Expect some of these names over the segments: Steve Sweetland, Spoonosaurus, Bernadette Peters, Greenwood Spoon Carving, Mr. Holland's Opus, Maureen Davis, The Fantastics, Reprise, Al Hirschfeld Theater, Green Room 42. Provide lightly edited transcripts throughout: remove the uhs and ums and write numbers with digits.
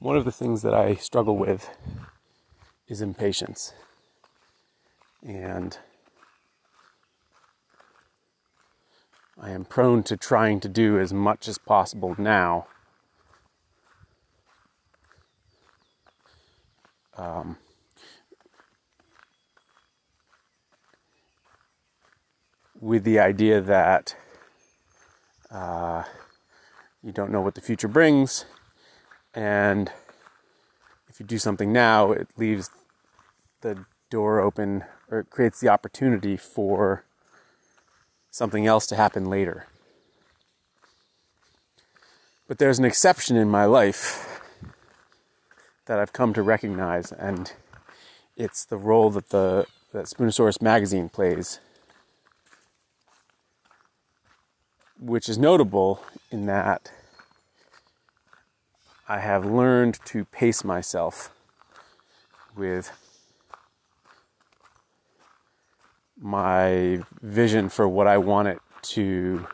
One of the things that I struggle with is impatience. And I am prone to trying to do as much as possible now. With the idea that you don't know what the future brings, and if you do something now, it leaves the door open, or it creates the opportunity for something else to happen later. But there's an exception in my life that I've come to recognize, and it's the role that that Spoonosaurus magazine plays, which is notable in that I have learned to pace myself with my vision for what I want it to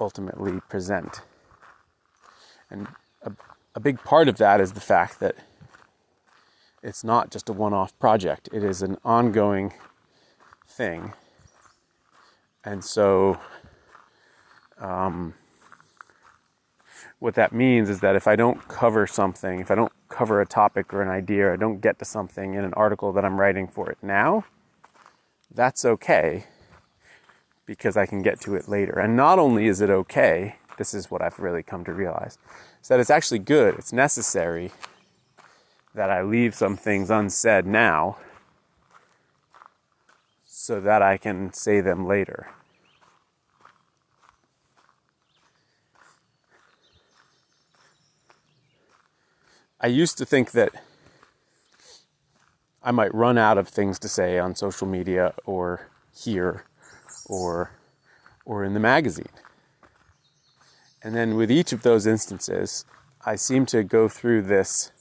ultimately present. And a big part of that is the fact that it's not just a one-off project. It is an ongoing thing. And so what that means is that if I don't cover something, if I don't cover a topic or an idea, or I don't get to something in an article that I'm writing for it now, that's okay, because I can get to it later. And not only is it okay, this is what I've really come to realize, is that it's actually good, it's necessary that I leave some things unsaid now so that I can say them later. I used to think that I might run out of things to say on social media or here or in the magazine. And then with each of those instances, I seem to go through this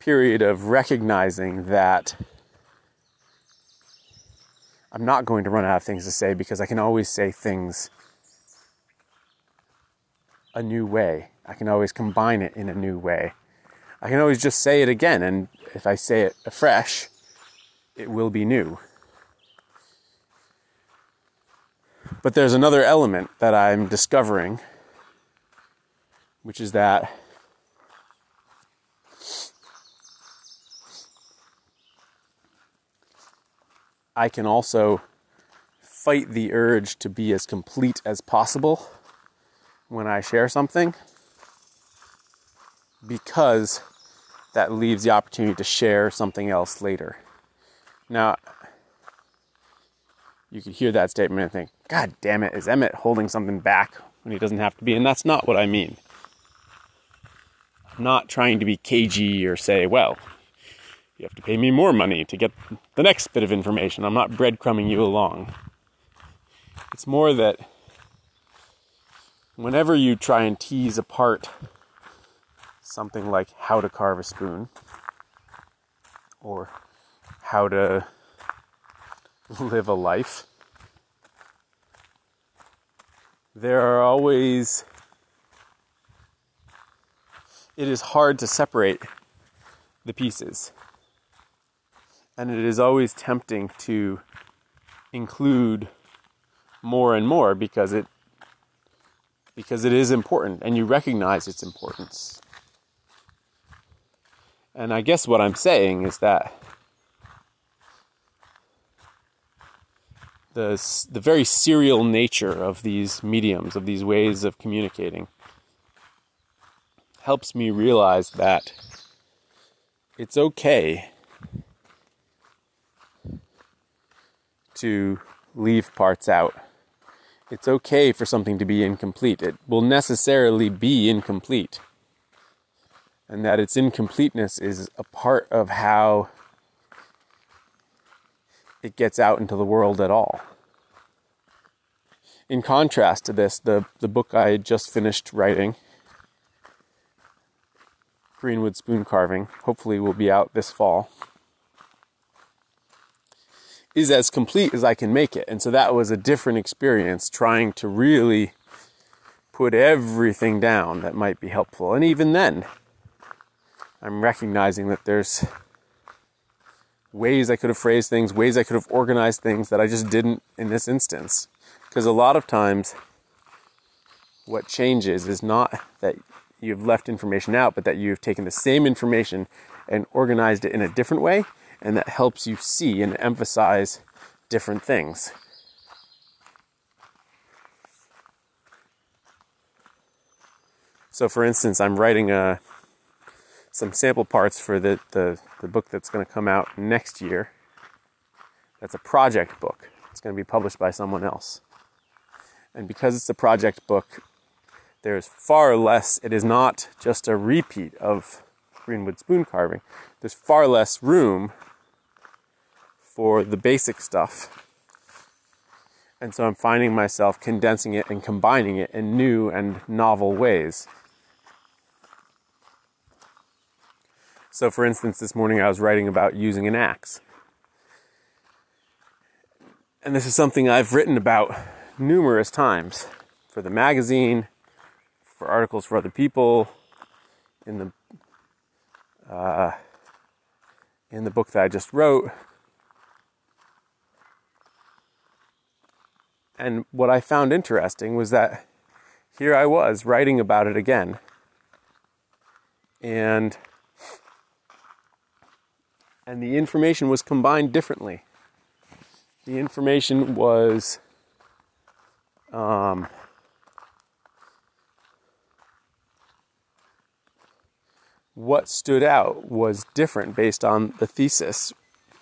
period of recognizing that I'm not going to run out of things to say, because I can always say things a new way. I can always combine it in a new way. I can always just say it again, and if I say it afresh, it will be new. But there's another element that I'm discovering, which is that I can also fight the urge to be as complete as possible when I share something, because that leaves the opportunity to share something else later. Now, you could hear that statement and think, God damn it, is Emmett holding something back when he doesn't have to be? And that's not what I mean. I'm not trying to be cagey or say, well, you have to pay me more money to get the next bit of information. I'm not breadcrumbing you along. It's more that whenever you try and tease apart something like how to carve a spoon, or how to live a life, there are always... it is hard to separate the pieces. And it is always tempting to include more and more, because it is important, and you recognize its importance. And I guess what I'm saying is that the very serial nature of these mediums, of these ways of communicating, helps me realize that it's okay to leave parts out. It's okay for something to be incomplete. It will necessarily be incomplete. And that its incompleteness is a part of how it gets out into the world at all. In contrast to this, the book I had just finished writing, Greenwood Spoon Carving, hopefully will be out this fall, is as complete as I can make it. And so that was a different experience, trying to really put everything down that might be helpful. And even then, I'm recognizing that there's ways I could have phrased things, ways I could have organized things that I just didn't in this instance. Because a lot of times, what changes is not that you've left information out, but that you've taken the same information and organized it in a different way, and that helps you see and emphasize different things. So for instance, I'm writing some sample parts for the book that's going to come out next year. That's a project book. It's going to be published by someone else. And because it's a project book, there's far less, it is not just a repeat of Greenwood Spoon Carving. There's far less room for the basic stuff. And so I'm finding myself condensing it and combining it in new and novel ways. So for instance, this morning I was writing about using an axe. And this is something I've written about numerous times for the magazine, for articles for other people, in the book that I just wrote. And what I found interesting was that here I was writing about it again. And the information was combined differently. The information was what stood out was different based on the thesis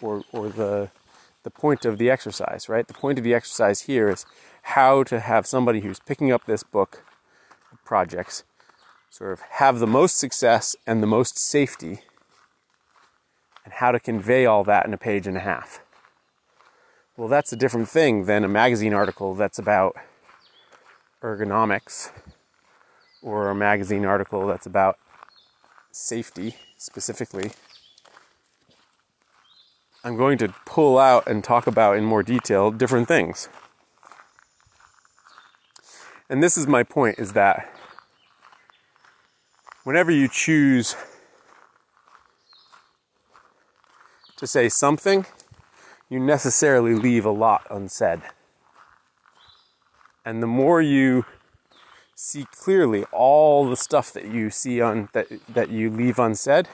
or the point of the exercise, right? The point of the exercise here is how to have somebody who's picking up this book of projects sort of have the most success and the most safety, and how to convey all that in a page and a half. Well, that's a different thing than a magazine article that's about ergonomics, or a magazine article that's about safety specifically. I'm going to pull out and talk about in more detail different things. And this is my point, is that whenever you choose to say something, you necessarily leave a lot unsaid. And the more you see clearly all the stuff that you see on that you leave unsaid,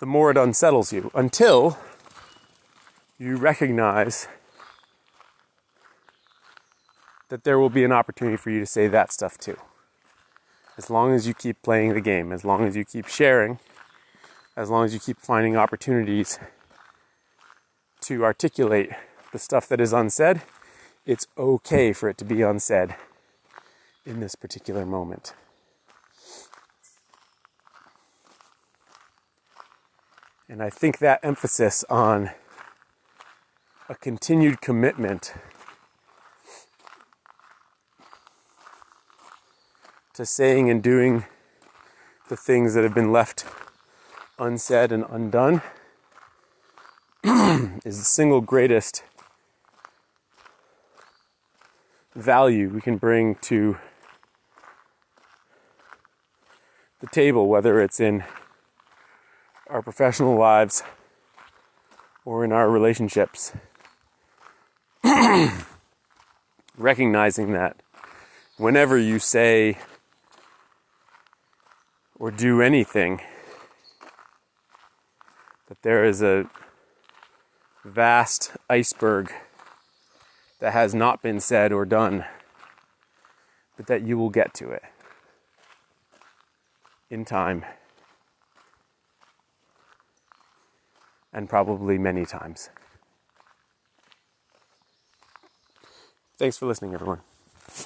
the more it unsettles you, until you recognize that there will be an opportunity for you to say that stuff too. As long as you keep playing the game, as long as you keep sharing, as long as you keep finding opportunities to articulate the stuff that is unsaid, it's okay for it to be unsaid in this particular moment. And I think that emphasis on a continued commitment to saying and doing the things that have been left unsaid and undone is the single greatest value we can bring to the table, whether it's in our professional lives or in our relationships. Recognizing that whenever you say or do anything, that there is a vast iceberg that has not been said or done, but that you will get to it in time, and probably many times. Thanks for listening, everyone.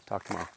Talk tomorrow.